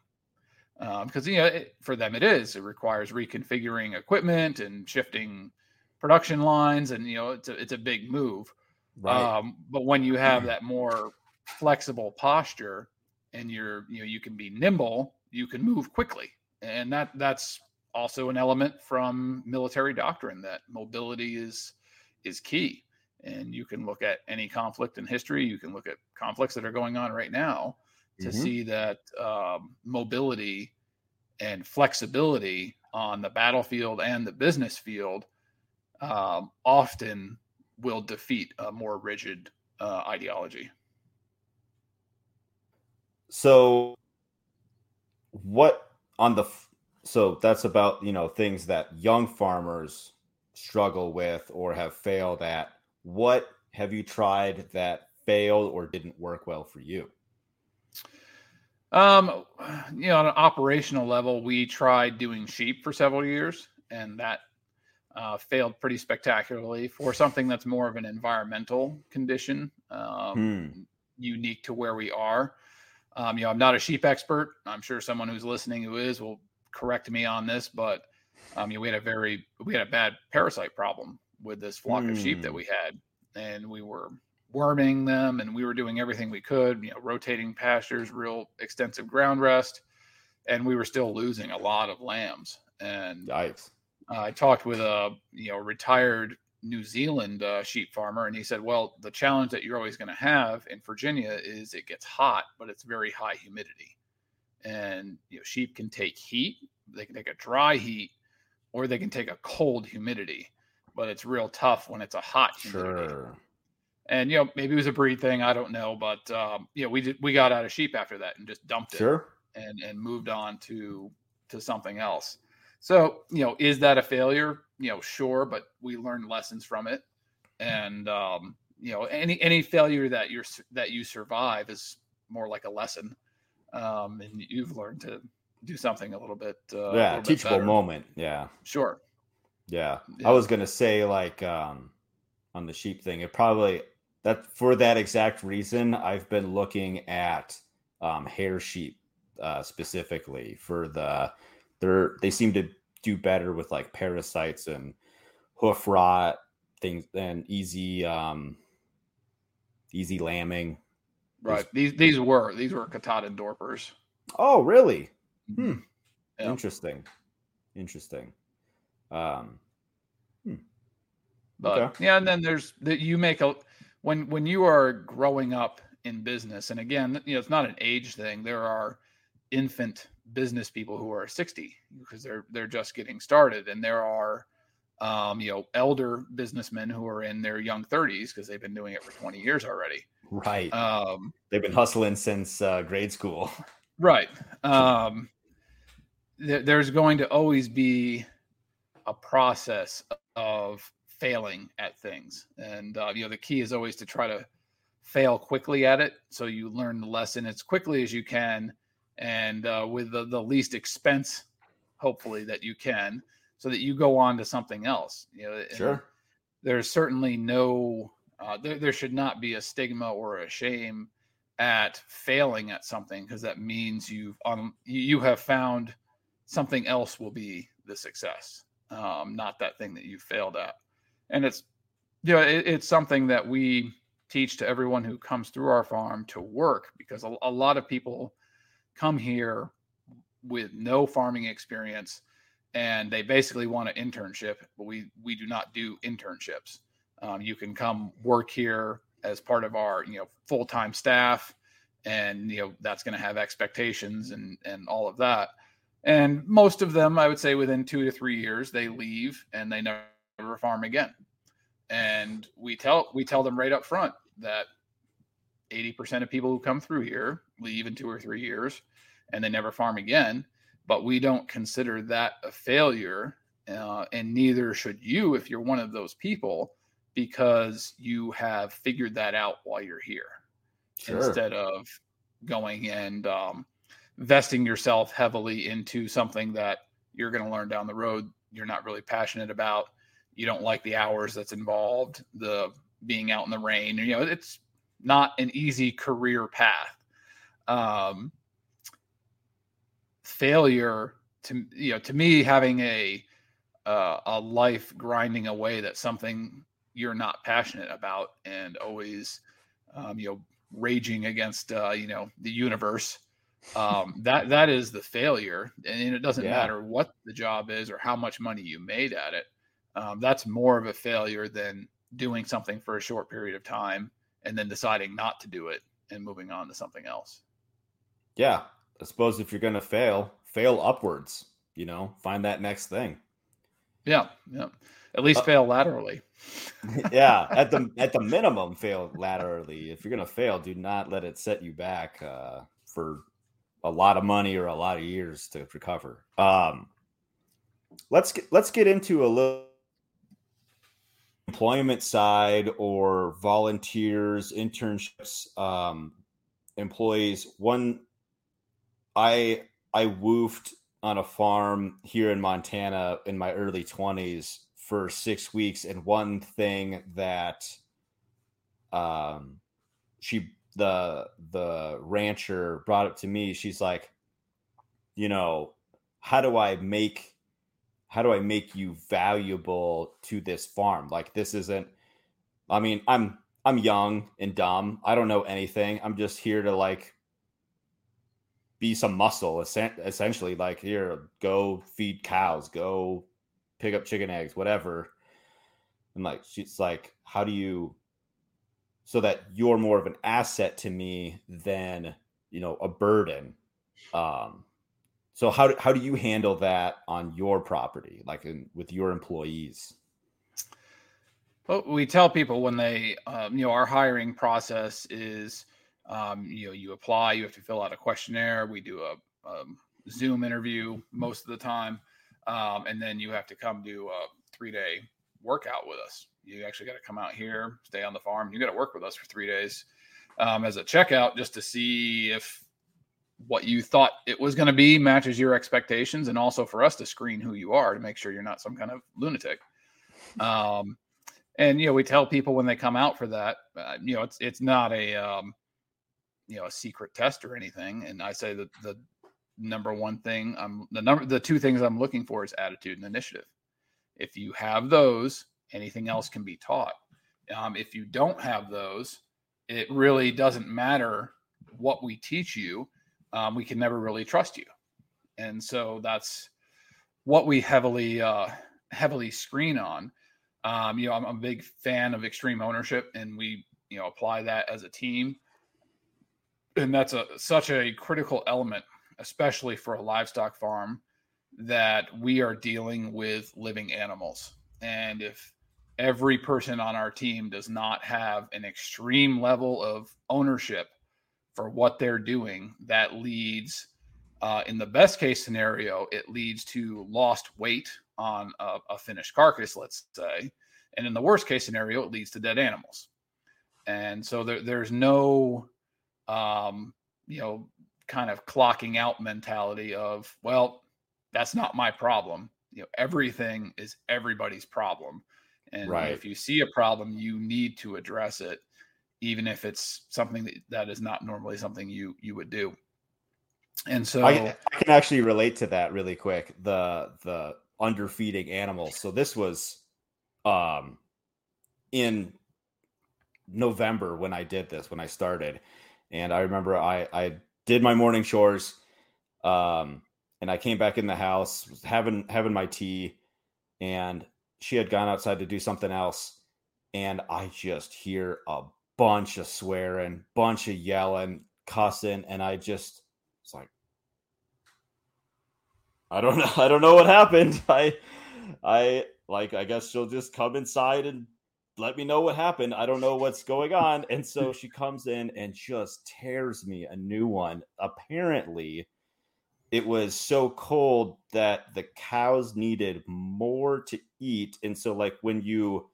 Because um, you know, it, for them it is. It requires reconfiguring equipment and shifting production lines, and you know, it's a, it's a big move. Right. Um, but when you have that more flexible posture, and you're you know you can be nimble, you can move quickly, and that that's also an element from military doctrine that mobility is is key. And you can look at any conflict in history. You can look at conflicts that are going on right now. To mm-hmm. see that um, mobility and flexibility on the battlefield and the business field um, often will defeat a more rigid uh, ideology. So, what on the so that's about you know things that young farmers struggle with or have failed at. What have you tried that failed or didn't work well for you? Um, you know, on an operational level, we tried doing sheep for several years, and that uh, failed pretty spectacularly for something that's more of an environmental condition, um, hmm. unique to where we are. Um, you know, I'm not a sheep expert. I'm sure someone who's listening who is will correct me on this, but um, you know, we had a very we had a bad parasite problem with this flock hmm. of sheep that we had, and we were worming them, and we were doing everything we could, you know, rotating pastures, real extensive ground rest, and we were still losing a lot of lambs. And uh, I talked with a you know retired New Zealand uh, sheep farmer, and he said, well, the challenge that you're always going to have in Virginia is it gets hot, but it's very high humidity, and you know sheep can take heat. They can take a dry heat, or they can take a cold humidity, but it's real tough when it's a hot humidity. Sure. And, you know, maybe it was a breed thing. I don't know. But, um, you know, we did, we got out of sheep after that and just dumped it. Sure. and, and moved on to to something else. So, you know, is that a failure? You know, sure, but we learned lessons from it. And, um, you know, any, any failure that you're, that you survive is more like a lesson. Um, and you've learned to do something a little bit. Uh, yeah. Little teachable bit moment. Yeah. Sure. Yeah. yeah. I was going to say like, um, on the sheep thing, it probably that for that exact reason, I've been looking at, um, hair sheep, uh, specifically for the, They're, they seem to do better with like parasites and hoof rot things and easy, um, easy lambing. Right. These, these were, these were Katahdin Dorpers. Oh, really? Hmm. Yeah. Interesting. Interesting. Um, hmm. But okay. yeah. And then there's that you make a, when, when you are growing up in business, and again, you know, it's not an age thing. There are infant business people who are sixty because they're they're just getting started, and there are um you know elder businessmen who are in their young thirties because they've been doing it for twenty years already, right? Um they've been hustling since uh grade school, right? um th- there's going to always be a process of failing at things, and uh, you know the key is always to try to fail quickly at it so you learn the lesson as quickly as you can. And uh, with the, the least expense, hopefully, that you can, so that you go on to something else. You know, sure. There's certainly no, uh, there, there should not be a stigma or a shame at failing at something, because that means you've um, you have found something else will be the success, um, not that thing that you failed at. And it's, you know, it, it's something that we teach to everyone who comes through our farm to work, because a, a lot of people come here with no farming experience and they basically want an internship, but we, we do not do internships. Um, you can come work here as part of our, you know, full-time staff, and, you know, that's going to have expectations and, and all of that. And most of them, I would say within two to three years, they leave and they never farm again. And we tell, we tell them right up front that eighty percent of people who come through here leave in two or three years and they never farm again, but we don't consider that a failure. Uh, and neither should you, if you're one of those people, because you have figured that out while you're here. Sure. Instead of going and um, vesting yourself heavily into something that you're going to learn down the road you're not really passionate about. You don't like the hours that's involved, the being out in the rain, you know, it's not an easy career path. Um, failure to, you know, to me, having a, uh, a life grinding away, that's something you're not passionate about, and always, um, you know, raging against, uh, you know, the universe, um, that, that is the failure. And it doesn't yeah. matter what the job is or how much money you made at it. Um, that's more of a failure than doing something for a short period of time and then deciding not to do it and moving on to something else. Yeah. I suppose if you're going to fail, fail upwards, you know, find that next thing. Yeah. Yeah. At least uh, fail laterally. yeah. At the, at the minimum, fail laterally. If you're going to fail, do not let it set you back uh, for a lot of money or a lot of years to recover. Um, let's get, let's get into a little employment side, or volunteers, internships, um, employees. One, I I woofed on a farm here in Montana in my early twenties for six weeks, and one thing that um, she the the rancher brought up to me, she's like, you know, how do I make How do I make you valuable to this farm? Like, this isn't, I mean, I'm, I'm young and dumb. I don't know anything. I'm just here to like be some muscle, essentially. Like, here, go feed cows, go pick up chicken eggs, whatever. And like, she's like, how do you, so that you're more of an asset to me than, you know, a burden. Um, So how do, how do you handle that on your property, like in, with your employees? Well, we tell people when they, um, you know, our hiring process is, um, you know, you apply, you have to fill out a questionnaire. We do a, um, Zoom interview most of the time. Um, and then you have to come do a three-day workout with us. You actually got to come out here, stay on the farm. You got to work with us for three days um, as a checkout just to see if what you thought it was going to be matches your expectations, and also for us to screen who you are to make sure you're not some kind of lunatic. Um, and, you know, we tell people when they come out for that, uh, you know, it's it's not a, um, you know, a secret test or anything. And I say that the number one thing, I'm the number, the two things I'm looking for is attitude and initiative. If you have those, anything else can be taught. Um, if you don't have those, it really doesn't matter what we teach you. Um, we can never really trust you. And so that's what we heavily, uh, heavily screen on. Um, you know, I'm a big fan of extreme ownership, and we, you know, apply that as a team. And that's a, such a critical element, especially for a livestock farm, that we are dealing with living animals. And if every person on our team does not have an extreme level of ownership for what they're doing, that leads, uh, in the best case scenario, it leads to lost weight on a, a finished carcass, let's say. And in the worst case scenario, it leads to dead animals. And so there, there's no, um, you know, kind of clocking out mentality of, well, that's not my problem. You know, everything is everybody's problem. And right. if you see a problem, you need to address it, even if it's something that, that is not normally something you, you would do. And so I, I can actually relate to that really quick. The, the underfeeding animals. So this was, um, in November when I did this, when I started, and I remember I, I did my morning chores, um, and I came back in the house, was having having my tea, and she had gone outside to do something else. And I just hear a bunch of swearing, bunch of yelling, cussing, and I just it's like, I don't know, I don't know what happened. I, I like, I guess she'll just come inside and let me know what happened. I don't know what's going on. And so she comes in and just tears me a new one. Apparently, it was so cold that the cows needed more to eat. And so like when you,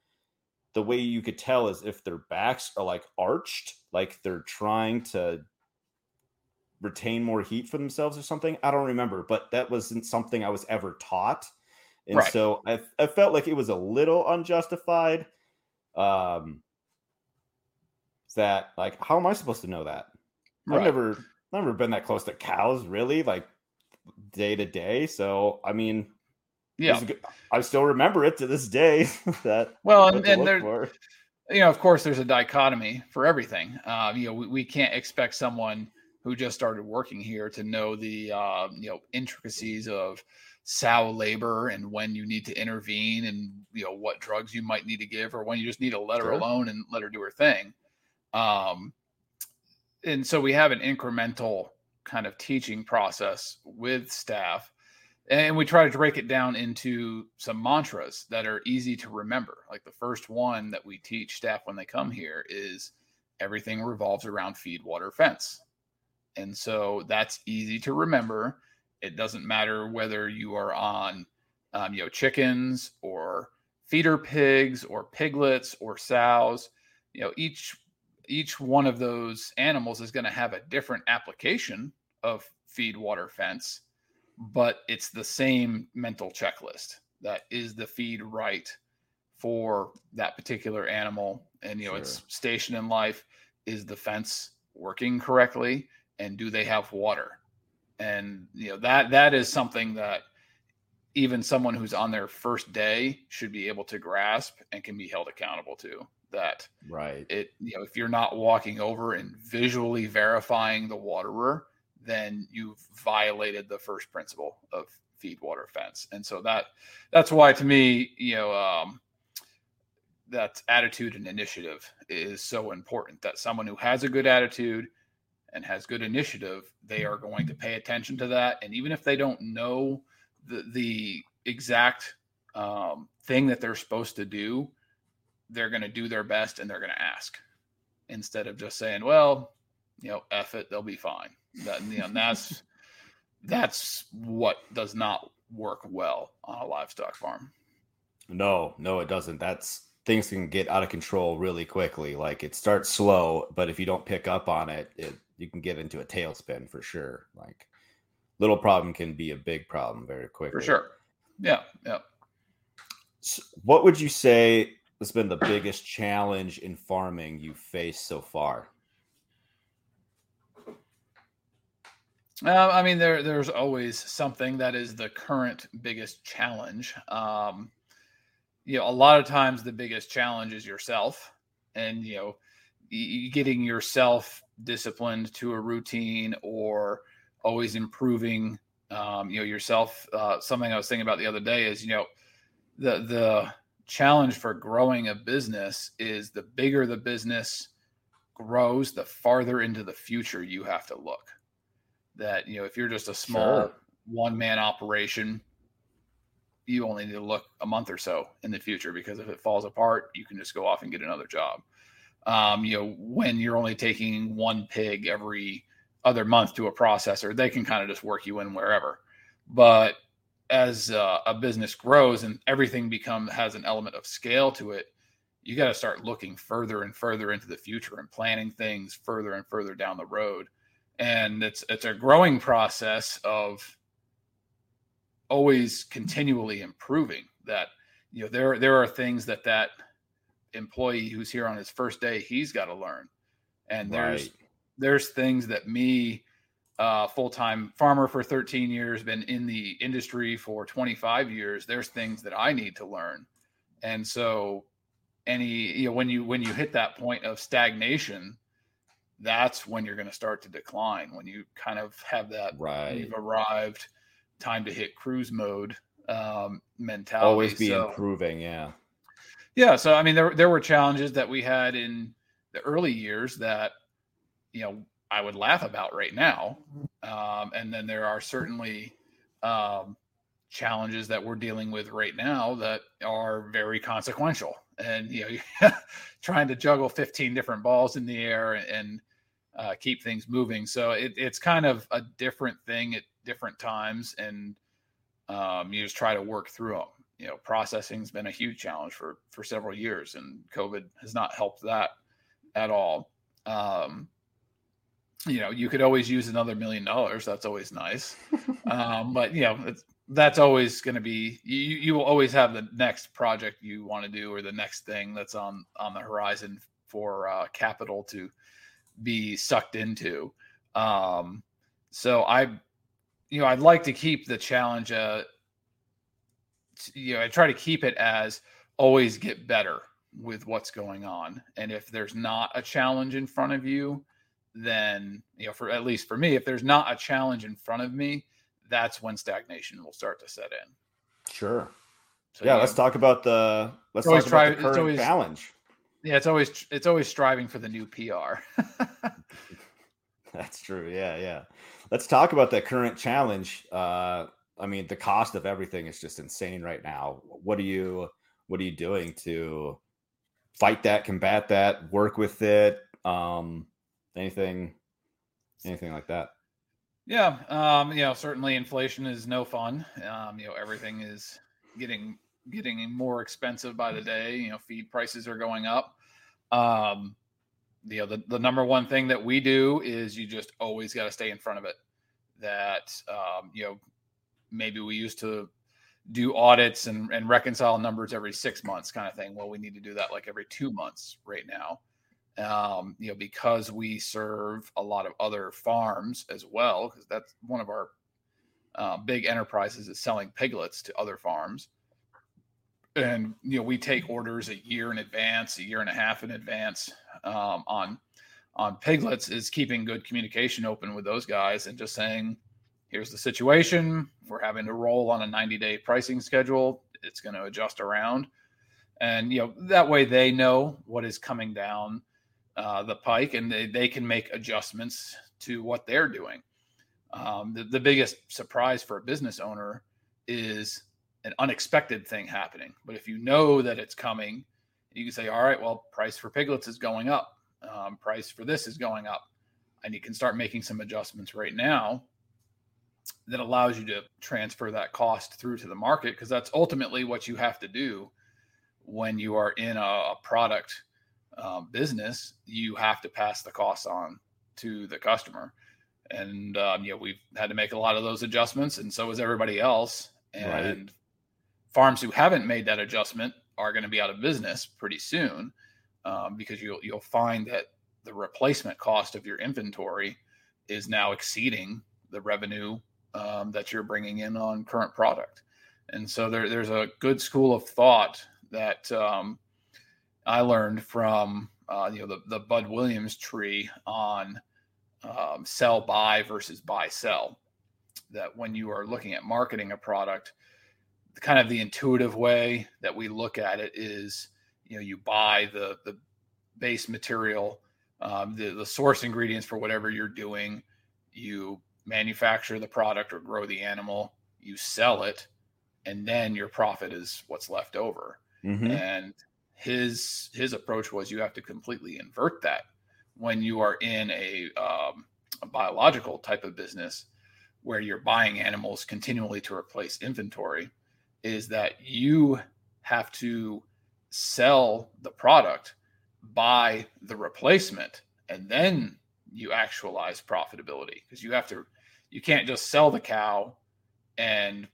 the way you could tell is if their backs are like arched, like they're trying to retain more heat for themselves or something. I don't remember, but that wasn't something I was ever taught. And right. so I, I felt like it was a little unjustified, um, that like, how am I supposed to know that? Right. I've never, never been that close to cows really. Like, day to day. So, I mean, yeah, good, I still remember it to this day. that well, and, and there, for. you know, of course, there's a dichotomy for everything. Uh, you know, we, we can't expect someone who just started working here to know the uh, you know intricacies of sow labor and when you need to intervene and you know what drugs you might need to give or when you just need to let sure. her alone and let her do her thing. Um, and so we have an incremental kind of teaching process with staff. And we try to break it down into some mantras that are easy to remember. Like the first one that we teach staff when they come here is everything revolves around feed, water, fence. And so that's easy to remember. It doesn't matter whether you are on, um, you know, chickens or feeder pigs or piglets or sows, you know, each Each one of those animals is going to have a different application of feed, water, fence, but it's the same mental checklist. That is the feed right for that particular animal. And, you know, sure. its station in life is the fence working correctly. And do they have water? And, you know, that, that is something that even someone who's on their first day should be able to grasp and can be held accountable to. That right it you know if you're not walking over and visually verifying the waterer, then you've violated the first principle of feed, water, fence. And so that that's why, to me, you know um that attitude and initiative is so important. That someone who has a good attitude and has good initiative, they are going to pay attention to that. And even if they don't know the the exact um thing that they're supposed to do, they're going to do their best and they're going to ask, instead of just saying, well, you know, F it, they'll be fine. That, you know, and that's, that's what does not work well on a livestock farm. No, no, it doesn't. That's things can get out of control really quickly. Like it starts slow, but if you don't pick up on it, it you can get into a tailspin for sure. Like little problem can be a big problem very quickly. For sure. Yeah. Yeah. So what would you say has been the biggest challenge in farming you've faced so far? Uh, I mean, there there's always something that is the current biggest challenge. Um, you know, a lot of times the biggest challenge is yourself, and you know, y- getting yourself disciplined to a routine or always improving. Um, you know, yourself. Uh, something I was thinking about the other day is, you know, the the challenge for growing a business is the bigger the business grows, the farther into the future you have to look. That, you know, if you're just a small sure. one-man operation, you only need to look a month or so in the future, because if it falls apart, you can just go off and get another job. Um, you know, when you're only taking one pig every other month to a processor, they can kind of just work you in wherever. But as uh, a business grows and everything become, has an element of scale to it, you got to start looking further and further into the future and planning things further and further down the road. And it's it's a growing process of always continually improving. That, you know, there there are things that that employee who's here on his first day, he's got to learn. And there's right. there's things that me, uh, full-time farmer for thirteen years, been in the industry for twenty-five years. There's things that I need to learn. And so, any you know when you when you hit that point of stagnation, that's when you're going to start to decline, when you kind of have that right. you've arrived, time to hit cruise mode um, mentality. Always be so, improving, yeah. Yeah, so I mean, there there were challenges that we had in the early years that, you know, I would laugh about right now. Um, and then there are certainly um, challenges that we're dealing with right now that are very consequential. And, you know, trying to juggle fifteen different balls in the air and, and uh, keep things moving. So it, it's kind of a different thing at different times. And um, you just try to work through them. You know, processing has been a huge challenge for, for several years, and COVID has not helped that at all. Um, you know, you could always use another million dollars. That's always nice. um, but, you know, it's, that's always going to be, you, you will always have the next project you want to do, or the next thing that's on, on the horizon for uh, capital to be sucked into. Um, so I, you know, I'd like to keep the challenge, uh, you know, I try to keep it as always get better with what's going on. And if there's not a challenge in front of you, then, you know, for, at least for me, if there's not a challenge in front of me, that's when stagnation will start to set in. Sure. So, yeah, yeah. Let's talk about the, let's talk about try, the current always, challenge. Yeah. It's always, it's always striving for the new P R. That's true. Yeah. Yeah. Let's talk about that current challenge. Uh, I mean, the cost of everything is just insane right now. What are you, what are you doing to fight that, combat that, work with it? Um, anything, anything like that? Yeah, um, you know, certainly inflation is no fun. Um, you know, everything is getting getting more expensive by the day. You know, feed prices are going up. Um, you know, the, the number one thing that we do is you just always got to stay in front of it. That, um, you know, maybe we used to do audits and, and reconcile numbers every six months kind of thing. Well, we need to do that like every two months right now. Um, you know, because we serve a lot of other farms as well, because that's one of our uh, big enterprises is selling piglets to other farms. And, you know, we take orders a year in advance, a year and a half in advance um, on, on piglets, is keeping good communication open with those guys and just saying, here's the situation. We're having to roll on a ninety day pricing schedule. It's going to adjust around. And, you know, that way they know what is coming down Uh, the pike, and they, they can make adjustments to what they're doing. Um, the, the biggest surprise for a business owner is an unexpected thing happening. But if you know that it's coming, you can say, all right, well, price for piglets is going up. Um, price for this is going up. And you can start making some adjustments right now that allows you to transfer that cost through to the market, because that's ultimately what you have to do when you are in a, a product uh, business. You have to pass the costs on to the customer. And, um, you know, we've had to make a lot of those adjustments, and so is everybody else. And right. farms who haven't made that adjustment are going to be out of business pretty soon, um, because you'll, you'll find that the replacement cost of your inventory is now exceeding the revenue um, that you're bringing in on current product. And so there, there's a good school of thought that um, I learned from, uh, you know, the, the Bud Williams tree on um, sell, buy versus buy, sell, that when you are looking at marketing a product, kind of the intuitive way that we look at it is, you know, you buy the, the base material, um, the, the source ingredients for whatever you're doing, you manufacture the product or grow the animal, you sell it, and then your profit is what's left over. Mm-hmm. And his, his approach was you have to completely invert that when you are in a, um, a biological type of business where you're buying animals continually to replace inventory, is that you have to sell the product, buy the replacement, and then you actualize profitability, because you have to, you can't just sell the cow and,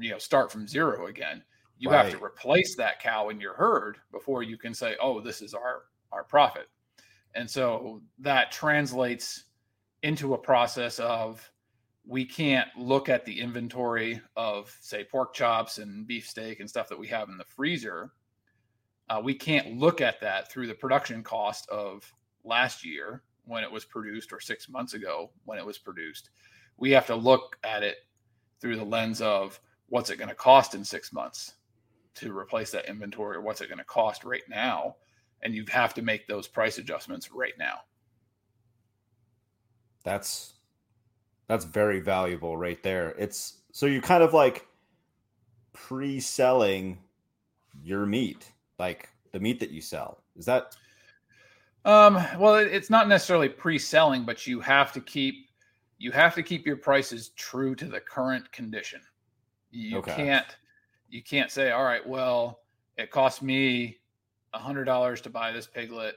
you know, start from zero again. You right. have to replace that cow in your herd before you can say, oh, this is our, our profit. And so that translates into a process of, we can't look at the inventory of, say, pork chops and beefsteak and stuff that we have in the freezer. Uh, we can't look at that through the production cost of last year when it was produced, or six months ago when it was produced. We have to look at it through the lens of, what's it going to cost in six months to replace that inventory, or what's it going to cost right now? And you have to make those price adjustments right now. That's that's very valuable right there. It's so you're kind of like pre-selling your meat, like the meat that you sell. Is that? Um, well, it, it's not necessarily pre-selling, but you have to keep, you have to keep your prices true to the current condition. You okay. can't, you can't say, all right, well, it cost me a hundred dollars to buy this piglet,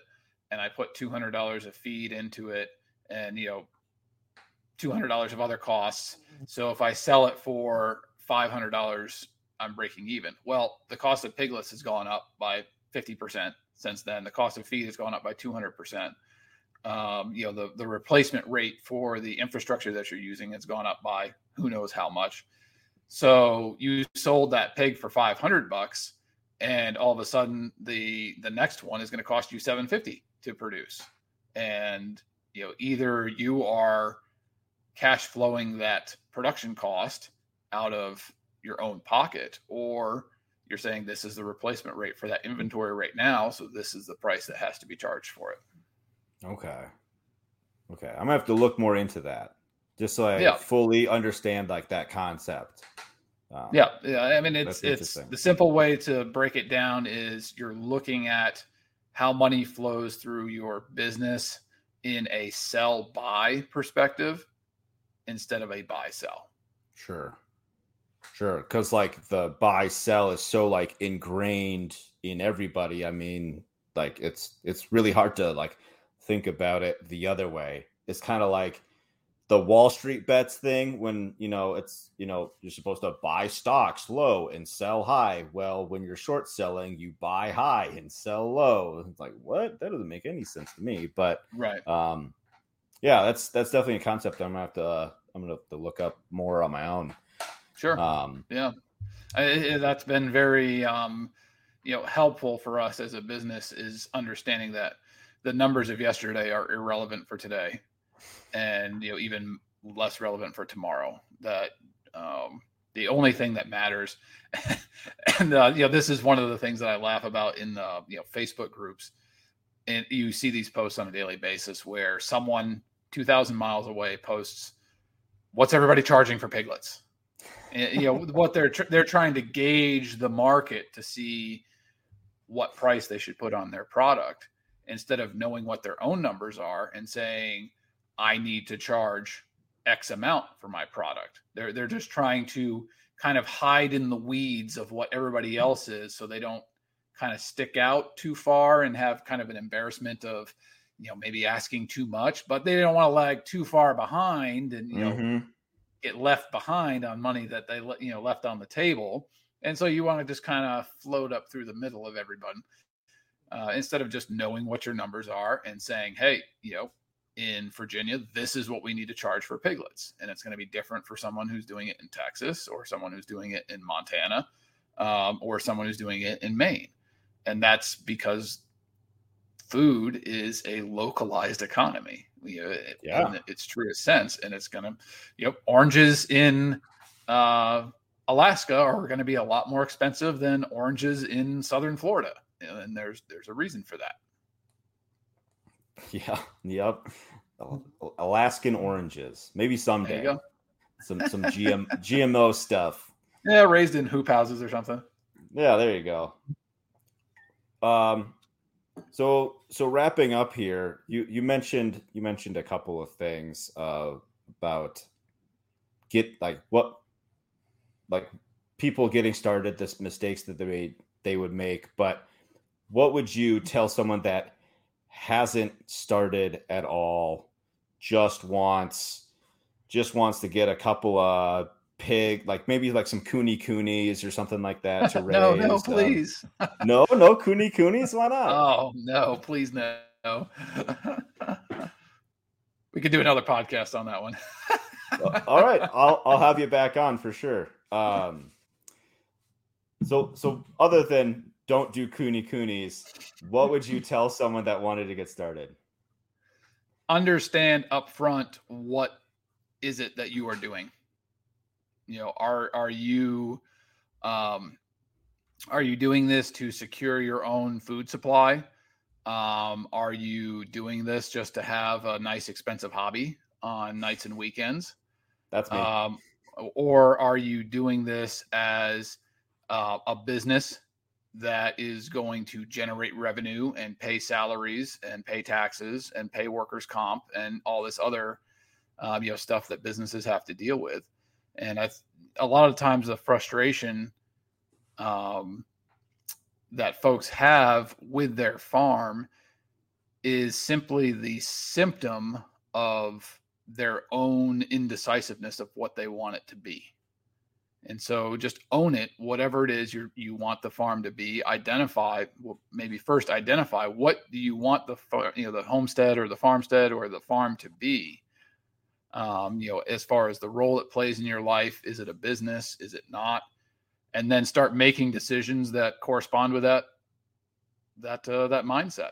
and I put two hundred dollars of feed into it, and, you know, two hundred dollars of other costs. So if I sell it for five hundred dollars, I'm breaking even. Well, the cost of piglets has gone up by fifty percent since then. The cost of feed has gone up by two hundred percent. Um, you know, the, the replacement rate for the infrastructure that you're using has gone up by who knows how much. So you sold that pig for five hundred bucks, and all of a sudden the, the next one is going to cost you seven hundred fifty to produce. And, you know, either you are cash flowing that production cost out of your own pocket, or you're saying this is the replacement rate for that inventory right now, so this is the price that has to be charged for it. Okay. Okay. I'm gonna have to look more into that just so I yeah. fully understand like that concept. Um, yeah. Yeah. I mean, it's, it's the simple way to break it down is you're looking at how money flows through your business in a sell buy perspective instead of a buy sell. Sure. Sure. Because like the buy sell is so like ingrained in everybody. I mean, like it's, it's really hard to like think about it the other way. It's kind of like the Wall Street bets thing when, you know, it's, you know, you're supposed to buy stocks low and sell high. Well, when you're short selling, you buy high and sell low. It's like, what? That doesn't make any sense to me, but right. Um, yeah, that's, that's definitely a concept I'm gonna have to, uh, I'm going to have to look up more on my own. Sure. Um, yeah. I, I, that's been very, um, you know, helpful for us as a business, is understanding that the numbers of yesterday are irrelevant for today, and, you know, even less relevant for tomorrow. That, um, the only thing that matters, and, uh, you know, this is one of the things that I laugh about in the, you know, Facebook groups. And you see these posts on a daily basis where someone two thousand miles away posts, what's everybody charging for piglets? And, you know, what they're tr- they're trying to gauge the market to see what price they should put on their product, instead of knowing what their own numbers are and saying, I need to charge X amount for my product. They're they're just trying to kind of hide in the weeds of what everybody else is, so they don't kind of stick out too far and have kind of an embarrassment of, you know, maybe asking too much, but they don't want to lag too far behind and, you mm-hmm. know, get left behind on money that they, you know, left on the table. And so you want to just kind of float up through the middle of everyone, uh, instead of just knowing what your numbers are and saying, hey, you know, in Virginia, this is what we need to charge for piglets. And it's going to be different for someone who's doing it in Texas or someone who's doing it in Montana, um, or someone who's doing it in Maine. And that's because food is a localized economy. You know, it, yeah. in its truest sense. And it's going to, you know, oranges in uh, Alaska are going to be a lot more expensive than oranges in Southern Florida. And there's, there's a reason for that. Yeah. Yep. Alaskan oranges. Maybe someday. Some some G M, G M O stuff. Yeah, raised in hoop houses or something. Yeah, there you go. Um, so so wrapping up here, you you mentioned you mentioned a couple of things uh, about get like what like people getting started, this mistakes that they made, they would make. But what would you tell someone that hasn't started at all, just wants just wants to get a couple of pig, like maybe like some kunekunes or something like that to raise? no no please um, no no kunekunes, why not? Oh no, please no. We could do another podcast on that one. All right, I'll I'll have you back on for sure. um so so other than don't do kunekunes, what would you tell someone that wanted to get started? Understand upfront, what is it that you are doing? You know, are are you um, are you doing this to secure your own food supply? Um, are you doing this just to have a nice, expensive hobby on nights and weekends? That's me. Um, or are you doing this as uh, a business that is going to generate revenue and pay salaries and pay taxes and pay workers' comp and all this other, um, you know, stuff that businesses have to deal with? And I, a lot of times the frustration um, that folks have with their farm is simply the symptom of their own indecisiveness of what they want it to be. And so just own it, whatever it is you you want the farm to be. Identify, well, maybe first identify what do you want the you know the homestead or the farmstead or the farm to be. Um, you know, as far as the role it plays in your life, is it a business? Is it not? And then start making decisions that correspond with that that uh, that mindset.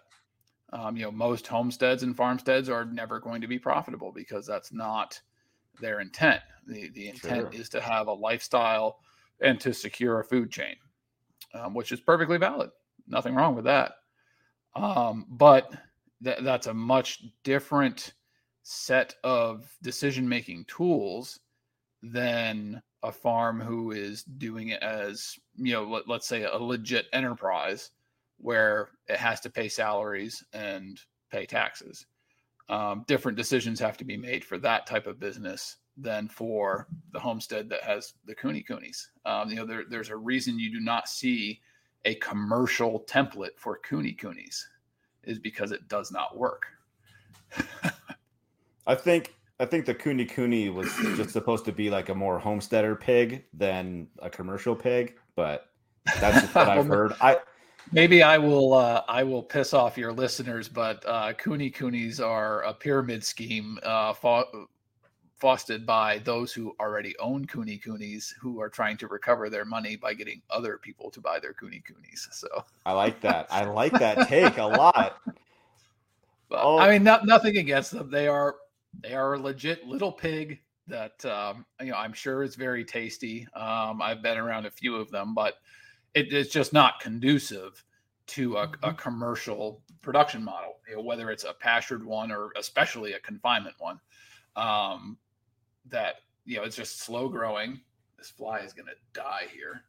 Um, you know, most homesteads and farmsteads are never going to be profitable because that's not their intent. The the intent sure. is to have a lifestyle and to secure a food chain, um, which is perfectly valid. Nothing wrong with that. Um, but th- that's a much different set of decision-making tools than a farm who is doing it as, you know, let, let's say a legit enterprise where it has to pay salaries and pay taxes. Um, different decisions have to be made for that type of business than for the homestead that has the kunekunes. Um, you know, there, there's a reason you do not see a commercial template for kunekunes, is because it does not work. I think I think the kunekune was just supposed to be like a more homesteader pig than a commercial pig, but that's just what I've heard. I Maybe I will uh, I will piss off your listeners, but uh, kunekunes are a pyramid scheme uh, fo- fostered by those who already own kunekunes, who are trying to recover their money by getting other people to buy their kunekunes. So I like that. I like that take a lot. But, oh. I mean, not, nothing against them. They are they are a legit little pig that um, you know, I'm sure is very tasty. Um, I've been around a few of them, but It, it's just not conducive to a, a commercial production model, you know, whether it's a pastured one or especially a confinement one. Um, that, you know, it's just slow growing. This fly is going to die here.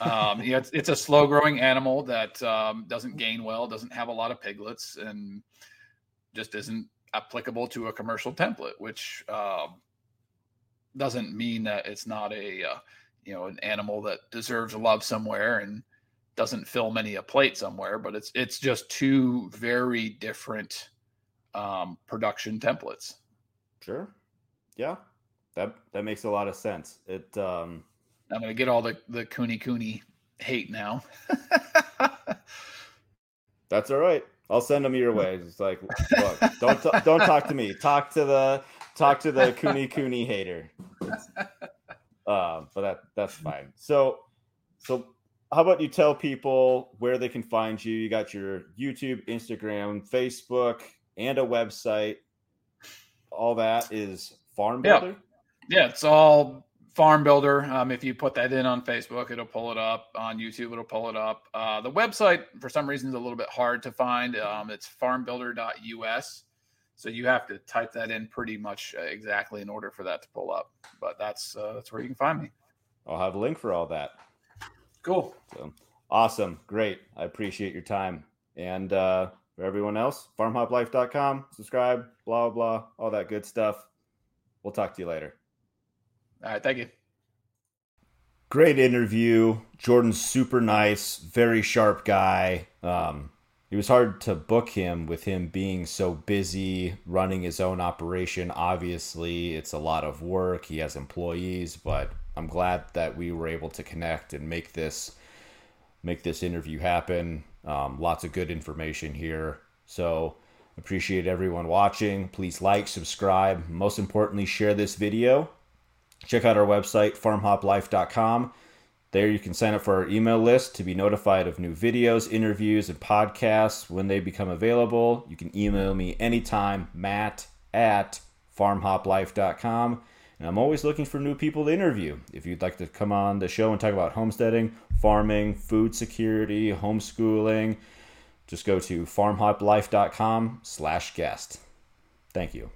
Um, you know, it's, it's a slow growing animal that um, doesn't gain well, doesn't have a lot of piglets, and just isn't applicable to a commercial template, which uh, doesn't mean that it's not a, uh, you know, an animal that deserves love somewhere and doesn't fill many a plate somewhere, but it's, it's just two very different um, production templates. Sure. Yeah. That, that makes a lot of sense. It, um, I'm going to get all the, the kunekune hate now. That's all right. I'll send them your way. It's like, look, don't, t- don't talk to me. Talk to the, talk to the kunekune hater. Uh, but that, that's fine. So, so how about you tell people where they can find you? You got your YouTube, Instagram, Facebook, and a website. All that is Farm Builder? Yeah, yeah, it's all Farm Builder. Um, if you put that in on Facebook, it'll pull it up. On YouTube, it'll pull it up. Uh, the website, for some reason, is a little bit hard to find. Um, it's farm builder dot U S. So you have to type that in pretty much exactly in order for that to pull up. But that's uh, that's where you can find me. I'll have a link for all that. Cool. So, awesome. Great. I appreciate your time. And uh, for everyone else, farm hop life dot com, subscribe, blah, blah, all that good stuff. We'll talk to you later. All right. Thank you. Great interview. Jordan's super nice, very sharp guy. Um, it was hard to book him with him being so busy running his own operation. Obviously, it's a lot of work. He has employees, but I'm glad that we were able to connect and make this make this interview happen. Um, lots of good information here. So appreciate everyone watching. Please like, subscribe. Most importantly, share this video. Check out our website, farm hop life dot com. There you can sign up for our email list to be notified of new videos, interviews, and podcasts when they become available. You can email me anytime, Matt at farm hop life dot com. And I'm always looking for new people to interview. If you'd like to come on the show and talk about homesteading, farming, food security, homeschooling, just go to farm hop life dot com slash guest. Thank you.